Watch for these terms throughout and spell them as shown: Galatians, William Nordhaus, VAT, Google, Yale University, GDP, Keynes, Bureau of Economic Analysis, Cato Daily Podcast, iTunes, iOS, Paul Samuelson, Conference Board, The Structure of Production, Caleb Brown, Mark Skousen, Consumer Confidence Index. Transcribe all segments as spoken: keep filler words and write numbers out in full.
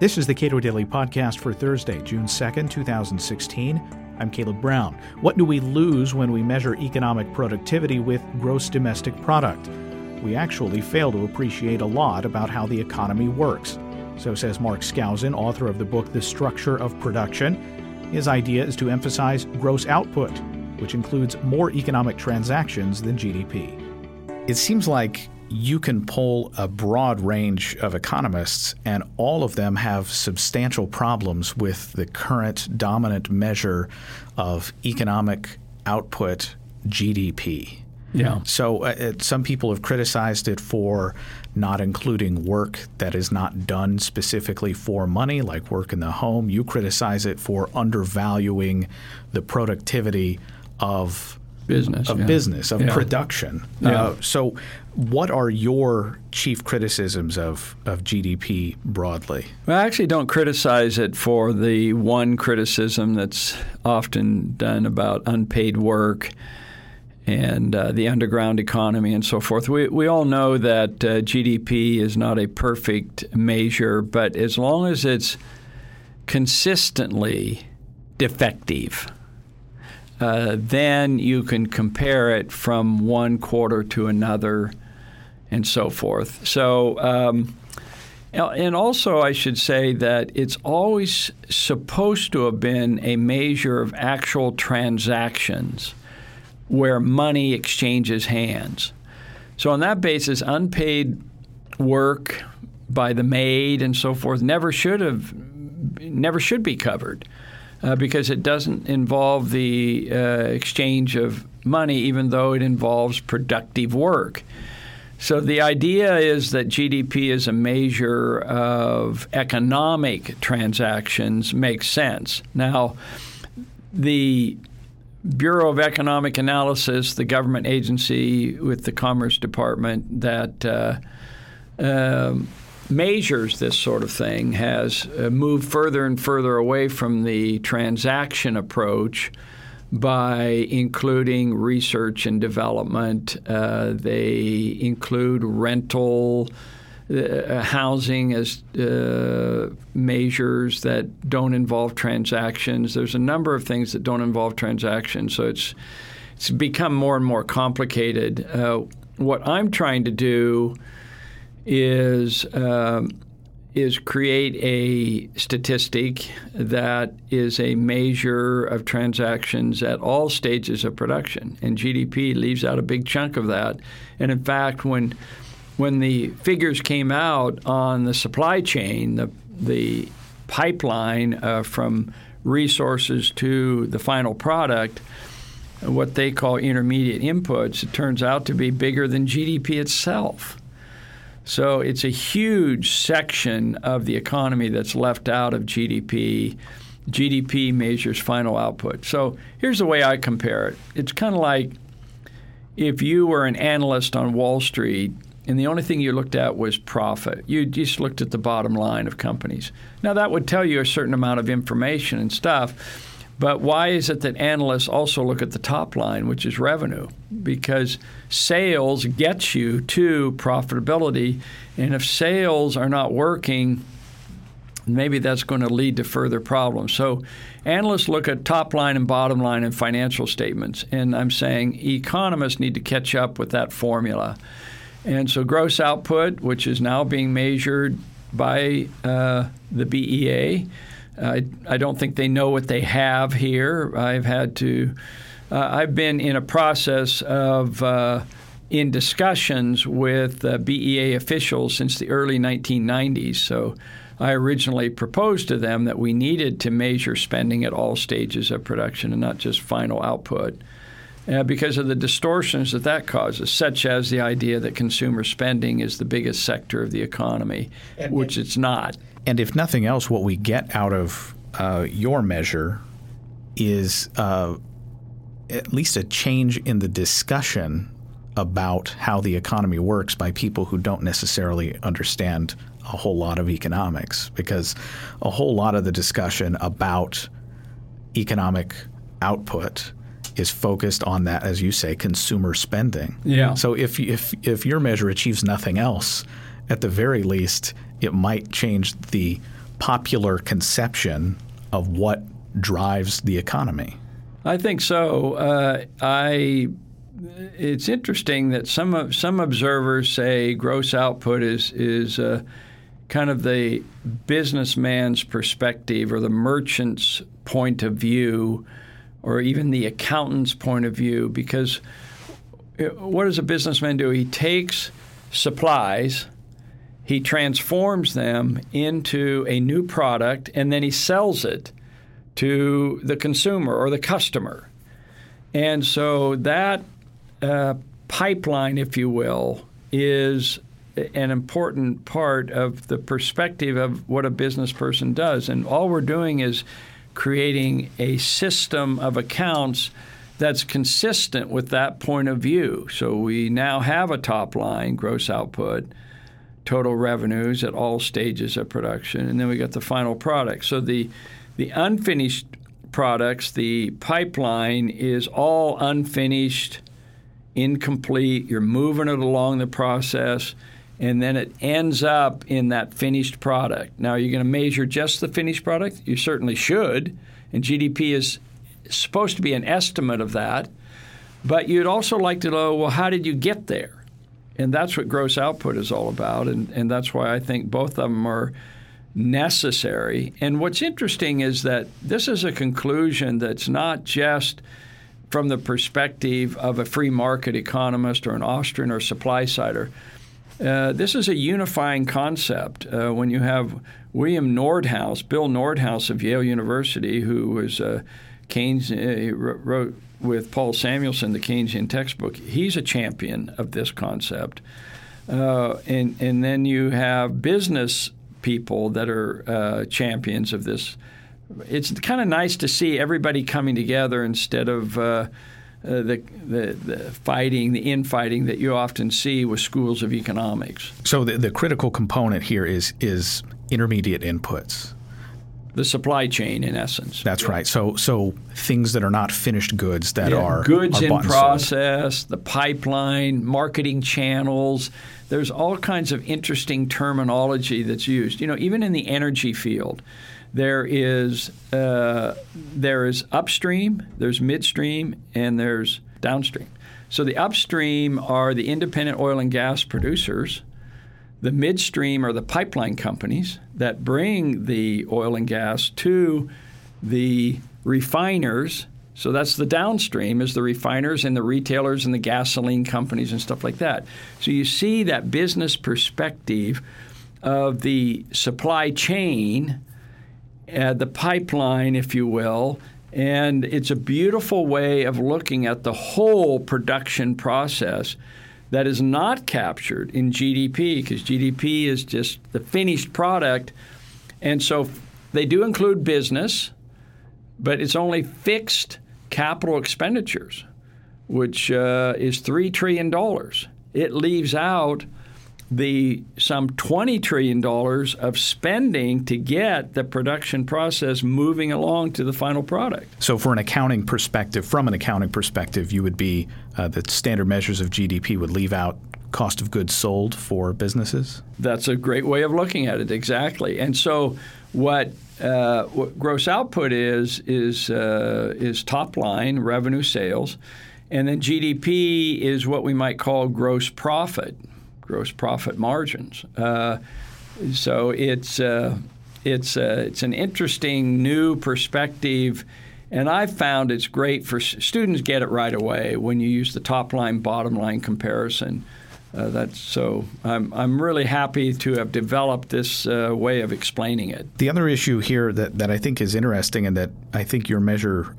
This is the Cato Daily Podcast for Thursday, June second, twenty sixteen. I'm Caleb Brown. What do we lose when we measure economic productivity with gross domestic product? We actually fail to appreciate a lot about how the economy works. So says Mark Skousen, author of the book The Structure of Production. His idea is to emphasize gross output, which includes more economic transactions than G D P. It seems like you can poll a broad range of economists, and all of them have substantial problems with the current dominant measure of economic output, G D P. Yeah. So uh, some people have criticized it for not including work that is not done specifically for money, like work in the home. You criticize it for undervaluing the productivity of business, of yeah. business, of yeah. production. Yeah. Uh, so what are your chief criticisms of, of G D P broadly? Well, I actually don't criticize it for the one criticism that's often done about unpaid work and uh, the underground economy and so forth. We we all know that uh, G D P is not a perfect measure, but as long as it's consistently defective, Uh, then you can compare it from one quarter to another and so forth. So, um, and also I should say that it's always supposed to have been a measure of actual transactions where money exchanges hands. So on that basis, unpaid work by the maid and so forth never should have, never should be covered. Uh, because it doesn't involve the uh, exchange of money, even though it involves productive work. So the idea is that G D P as a measure of economic transactions makes sense. Now, the Bureau of Economic Analysis, the government agency with the Commerce Department that uh, uh, measures this sort of thing, has moved further and further away from the transaction approach by including research and development. Uh, they include rental, uh, housing as uh, measures that don't involve transactions. There's a number of things that don't involve transactions, so it's it's become more and more complicated. Uh, what I'm trying to do is uh, is create a statistic that is a measure of transactions at all stages of production. And G D P leaves out a big chunk of that. And in fact, when when the figures came out on the supply chain, the, the pipeline uh, from resources to the final product, what they call intermediate inputs, it turns out to be bigger than G D P itself. So it's a huge section of the economy that's left out of G D P. G D P measures final output. So here's the way I compare it. It's kind of like if you were an analyst on Wall Street and the only thing you looked at was profit. You just looked at the bottom line of companies. Now, that would tell you a certain amount of information and stuff, but why is it that analysts also look at the top line, which is revenue? Because sales gets you to profitability, and if sales are not working, maybe that's going to lead to further problems. So analysts look at top line and bottom line in financial statements, and I'm saying economists need to catch up with that formula. And so gross output, which is now being measured by uh, the B E A, I, I don't think they know what they have here. I've had to Uh, I've been in a process of uh, in discussions with uh, B E A officials since the early nineteen nineties. So I originally proposed to them that we needed to measure spending at all stages of production and not just final output uh, because of the distortions that that causes, such as the idea that consumer spending is the biggest sector of the economy, and, which and, it's not. And if nothing else, what we get out of uh, your measure is uh, – at least a change in the discussion about how the economy works by people who don't necessarily understand a whole lot of economics, because a whole lot of the discussion about economic output is focused on that, as you say, consumer spending. Yeah. So if if if your measure achieves nothing else, at the very least, it might change the popular conception of what drives the economy. I think so. Uh, I it's interesting that some some observers say gross output is is uh, kind of the businessman's perspective or the merchant's point of view, or even the accountant's point of view, because what does a businessman do? He takes supplies, he transforms them into a new product, and then he sells it to the consumer or the customer. And so that uh, pipeline, if you will, is an important part of the perspective of what a business person does. And all we're doing is creating a system of accounts that's consistent with that point of view. So we now have a top line, gross output, total revenues at all stages of production, and then we got the final product. So the the unfinished products, the pipeline is all unfinished, incomplete. You're moving it along the process, and then it ends up in that finished product. Now, are you going to measure just the finished product? You certainly should, and G D P is supposed to be an estimate of that. But you'd also like to know, well, how did you get there? And that's what gross output is all about, and, and that's why I think both of them are necessary. And what's interesting is that this is a conclusion that's not just from the perspective of a free market economist or an Austrian or supply-sider. Uh, this is a unifying concept. Uh, when you have William Nordhaus, Bill Nordhaus of Yale University, who was uh, Keynes, uh, wrote with Paul Samuelson the Keynesian textbook, he's a champion of this concept. Uh, and, and then you have business people that are uh, champions of this. It's kind of nice to see everybody coming together instead of uh, Uh, the, the the fighting, the infighting that you often see with schools of economics. So the, the critical component here is is intermediate inputs. The supply chain, in essence. That's yeah. right. So so things that are not finished goods that yeah. are goods are in process, sold. The pipeline, marketing channels. There's all kinds of interesting terminology that's used. You know, even in the energy field, There is uh, there is upstream, there's midstream, and there's downstream. So the upstream are the independent oil and gas producers. The midstream are the pipeline companies that bring the oil and gas to the refiners. So that's the downstream, is the refiners and the retailers and the gasoline companies and stuff like that. So you see that business perspective of the supply chain, Uh, the pipeline, if you will, and it's a beautiful way of looking at the whole production process that is not captured in G D P, because G D P is just the finished product. And so they do include business, but it's only fixed capital expenditures, which uh, is three trillion dollars. It leaves out the some twenty trillion dollars of spending to get the production process moving along to the final product. So for an accounting perspective, from an accounting perspective, you would be, uh, the standard measures of G D P would leave out cost of goods sold for businesses? That's a great way of looking at it, exactly. And so what, uh, what gross output is, is, uh, is top line revenue sales, and then G D P is what we might call gross profit. Gross profit margins. Uh, so it's uh, it's uh, it's an interesting new perspective, and I've found it's great for students. Get it right away when you use the top line, bottom line comparison. Uh, that's so I'm I'm really happy to have developed this uh, way of explaining it. The other issue here that, that I think is interesting, and that I think your measure uh,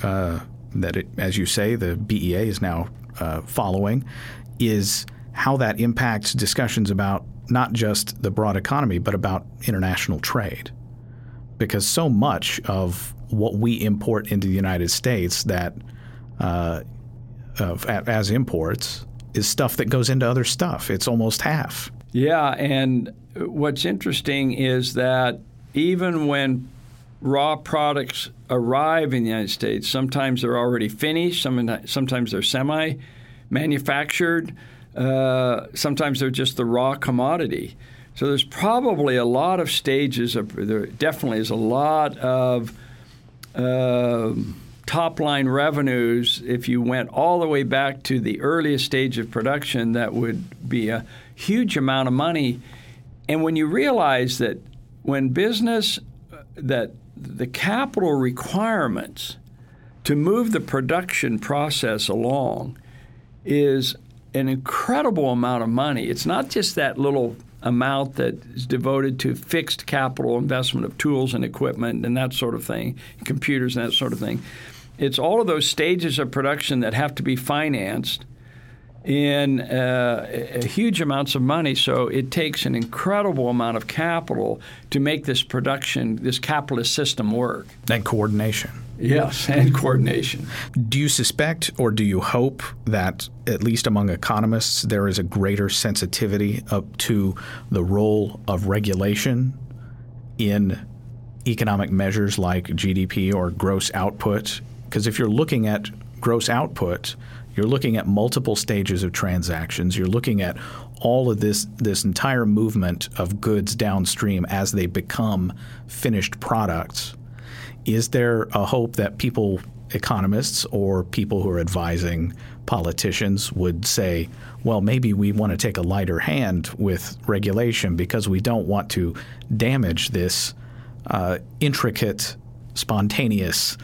that it, as you say, the B E A is now uh, following, is how that impacts discussions about not just the broad economy, but about international trade. Because so much of what we import into the United States that uh, of, as imports is stuff that goes into other stuff. It's almost half. Yeah, and what's interesting is that even when raw products arrive in the United States, sometimes they're already finished, sometimes they're semi-manufactured. Uh, sometimes they're just the raw commodity. So there's probably a lot of stages of, there definitely is a lot of uh, top line revenues if you went all the way back to the earliest stage of production that would be a huge amount of money. And when you realize that when business, that the capital requirements to move the production process along is an incredible amount of money. It's not just that little amount that is devoted to fixed capital investment of tools and equipment and that sort of thing, computers and that sort of thing. It's all of those stages of production that have to be financed in uh, huge amounts of money. So it takes an incredible amount of capital to make this production, this capitalist system work. And coordination. Yes, and coordination. Do you suspect or do you hope that, at least among economists, there is a greater sensitivity up to the role of regulation in economic measures like G D P or gross output? Because if you're looking at gross output, you're looking at multiple stages of transactions. You're looking at all of this this entire movement of goods downstream as they become finished products. Is there a hope that people, economists or people who are advising politicians, would say, well, maybe we want to take a lighter hand with regulation because we don't want to damage this uh, intricate, spontaneous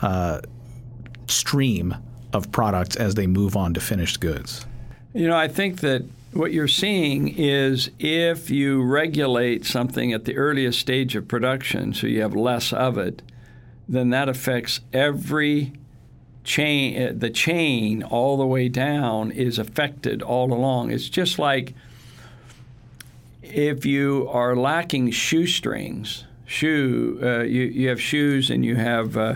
uh, stream of products as they move on to finished goods? You know, I think that what you're seeing is if you regulate something at the earliest stage of production so you have less of it, then that affects every chain. The chain all the way down is affected all along. It's just like if you are lacking shoestrings, shoe, uh, you, you have shoes and you have uh,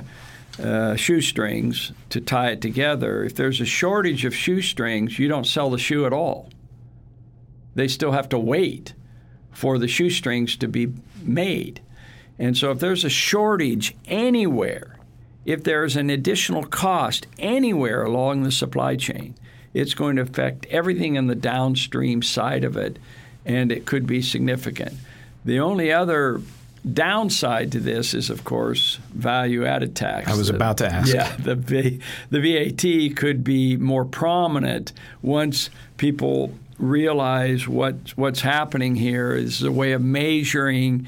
Uh, shoestrings to tie it together. If there's a shortage of shoestrings, you don't sell the shoe at all. They still have to wait for the shoestrings to be made. And so if there's a shortage anywhere, if there's an additional cost anywhere along the supply chain, it's going to affect everything in the downstream side of it, and it could be significant. The only other downside to this is, of course, value-added tax. I was the, about to ask. Yeah, the the V A T could be more prominent once people realize what what's happening here is a way of measuring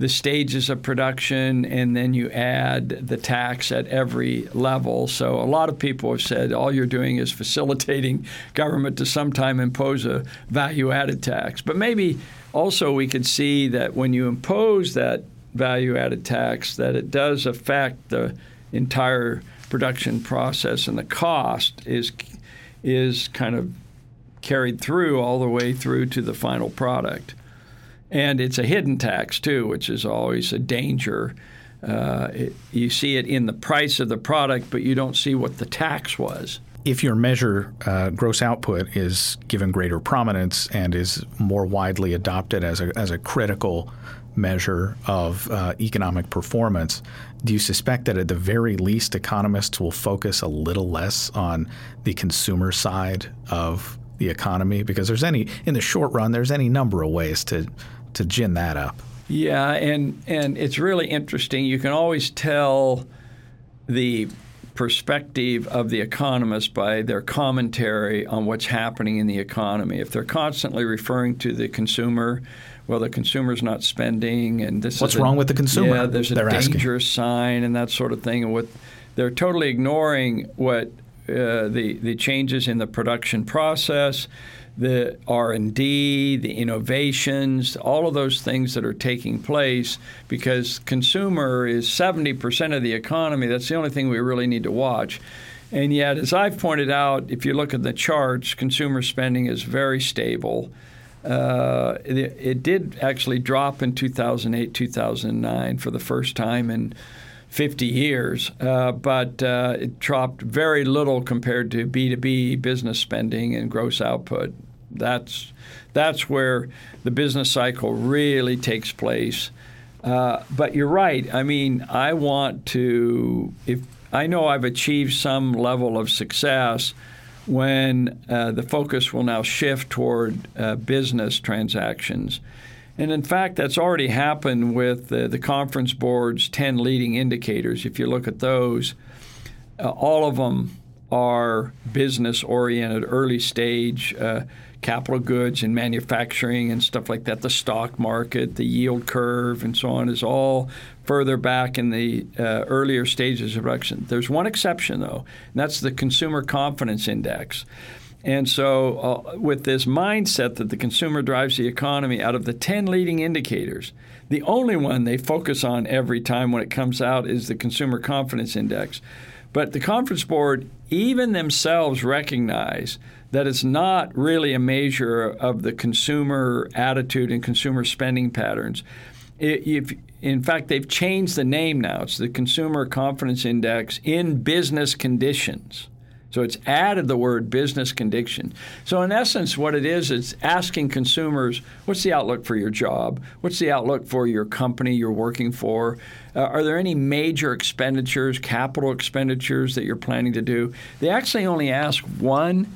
the stages of production, and then you add the tax at every level. So a lot of people have said all you're doing is facilitating government to sometime impose a value-added tax. But maybe also we could see that when you impose that value-added tax, that it does affect the entire production process, and the cost is is kind of carried through all the way through to the final product. And it's a hidden tax, too, which is always a danger. Uh, it, you see it in the price of the product, but you don't see what the tax was. If your measure, uh, gross output, is given greater prominence and is more widely adopted as a, as a critical measure of uh, economic performance, do you suspect that at the very least economists will focus a little less on the consumer side of the economy? Because there's any – in the short run, there's any number of ways to – to gin that up. Yeah, and and it's really interesting. You can always tell the perspective of the economist by their commentary on what's happening in the economy. If they're constantly referring to the consumer, well, the consumer's not spending, and this what's is wrong a, with the consumer? Yeah, there's a they're dangerous asking. Sign and that sort of thing. And what they're totally ignoring what uh, the the changes in the production process, the R and D, the innovations, all of those things that are taking place, because consumer is seventy percent of the economy. That's the only thing we really need to watch. And yet, as I've pointed out, if you look at the charts, consumer spending is very stable. Uh, it, it did actually drop in two thousand eight, two thousand nine for the first time in fifty years, uh, but uh, it dropped very little compared to B two B business spending and gross output. That's that's where the business cycle really takes place. Uh, but you're right. I mean, I want to – if I know I've achieved some level of success when uh, the focus will now shift toward uh, business transactions. And in fact, that's already happened with the, the Conference Board's ten leading indicators. If you look at those, uh, all of them are business-oriented, early-stage uh, capital goods and manufacturing and stuff like that. The stock market, the yield curve, and so on is all further back in the uh, earlier stages of production. There's one exception, though, and that's the Consumer Confidence Index. And so uh, with this mindset that the consumer drives the economy, out of the ten leading indicators, the only one they focus on every time when it comes out is the Consumer Confidence Index. But the Conference Board even themselves recognize that it's not really a measure of the consumer attitude and consumer spending patterns. If, in fact, they've changed the name now. It's the Consumer Confidence Index in Business Conditions. So it's added the word business condition. So in essence, what it is, it's asking consumers, what's the outlook for your job? What's the outlook for your company you're working for? Uh, are there any major expenditures, capital expenditures that you're planning to do? They actually only ask one,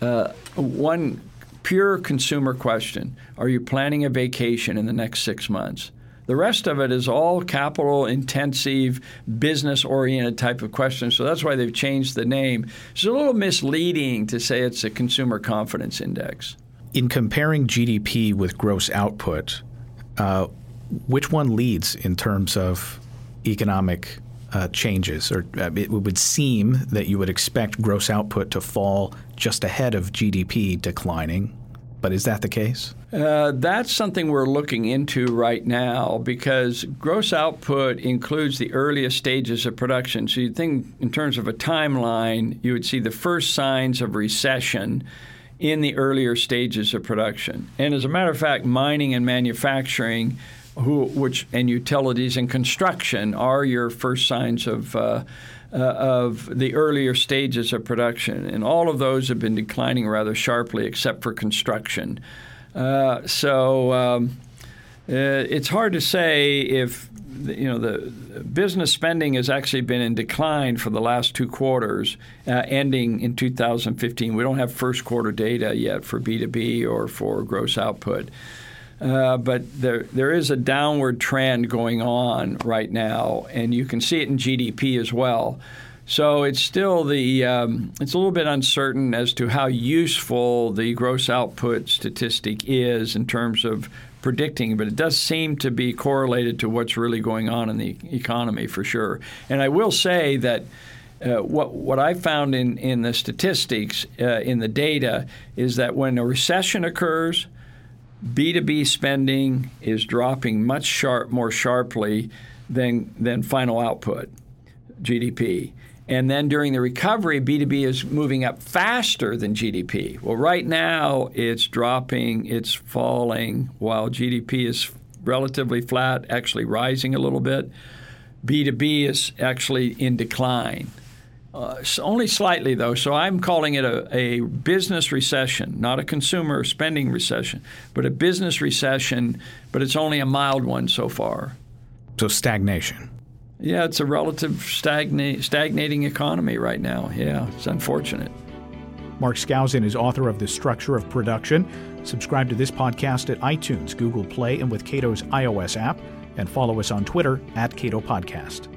uh, one pure consumer question. Are you planning a vacation in the next six months? The rest of it is all capital-intensive, business-oriented type of questions. So that's why they've changed the name. It's a little misleading to say it's a consumer confidence index. In comparing G D P with gross output, uh, which one leads in terms of economic uh, changes? Or uh, it would seem that you would expect gross output to fall just ahead of G D P declining. But is that the case? Uh, that's something we're looking into right now, because gross output includes the earliest stages of production. So you'd think in terms of a timeline, you would see the first signs of recession in the earlier stages of production. And as a matter of fact, mining and manufacturing who, which, and utilities and construction are your first signs of uh, Uh, of the earlier stages of production. And all of those have been declining rather sharply, except for construction. Uh, so um, uh, it's hard to say if, you know, the business spending has actually been in decline for the last two quarters, uh, ending in two thousand fifteen. We don't have first quarter data yet for B to B or for gross output. Uh, but there there is a downward trend going on right now, and you can see it in G D P as well. So it's still the um, it's a little bit uncertain as to how useful the gross output statistic is in terms of predicting, but it does seem to be correlated to what's really going on in the economy for sure. And I will say that Uh, what what I found in, in the statistics, uh, in the data, is that when a recession occurs, B to B spending is dropping much sharp, more sharply than than final output, G D P. And then during the recovery, B to B is moving up faster than G D P. Well, right now it's dropping, it's falling, while G D P is relatively flat, actually rising a little bit. B to B is actually in decline. Uh, only slightly, though, so I'm calling it a, a business recession, not a consumer spending recession, but a business recession, but it's only a mild one so far. So stagnation. Yeah, it's a relative stagna- stagnating economy right now. Yeah, it's unfortunate. Mark Skousen is author of The Structure of Production. Subscribe to this podcast at iTunes, Google Play, and with Cato's iOS app, and follow us on Twitter at Cato Podcast.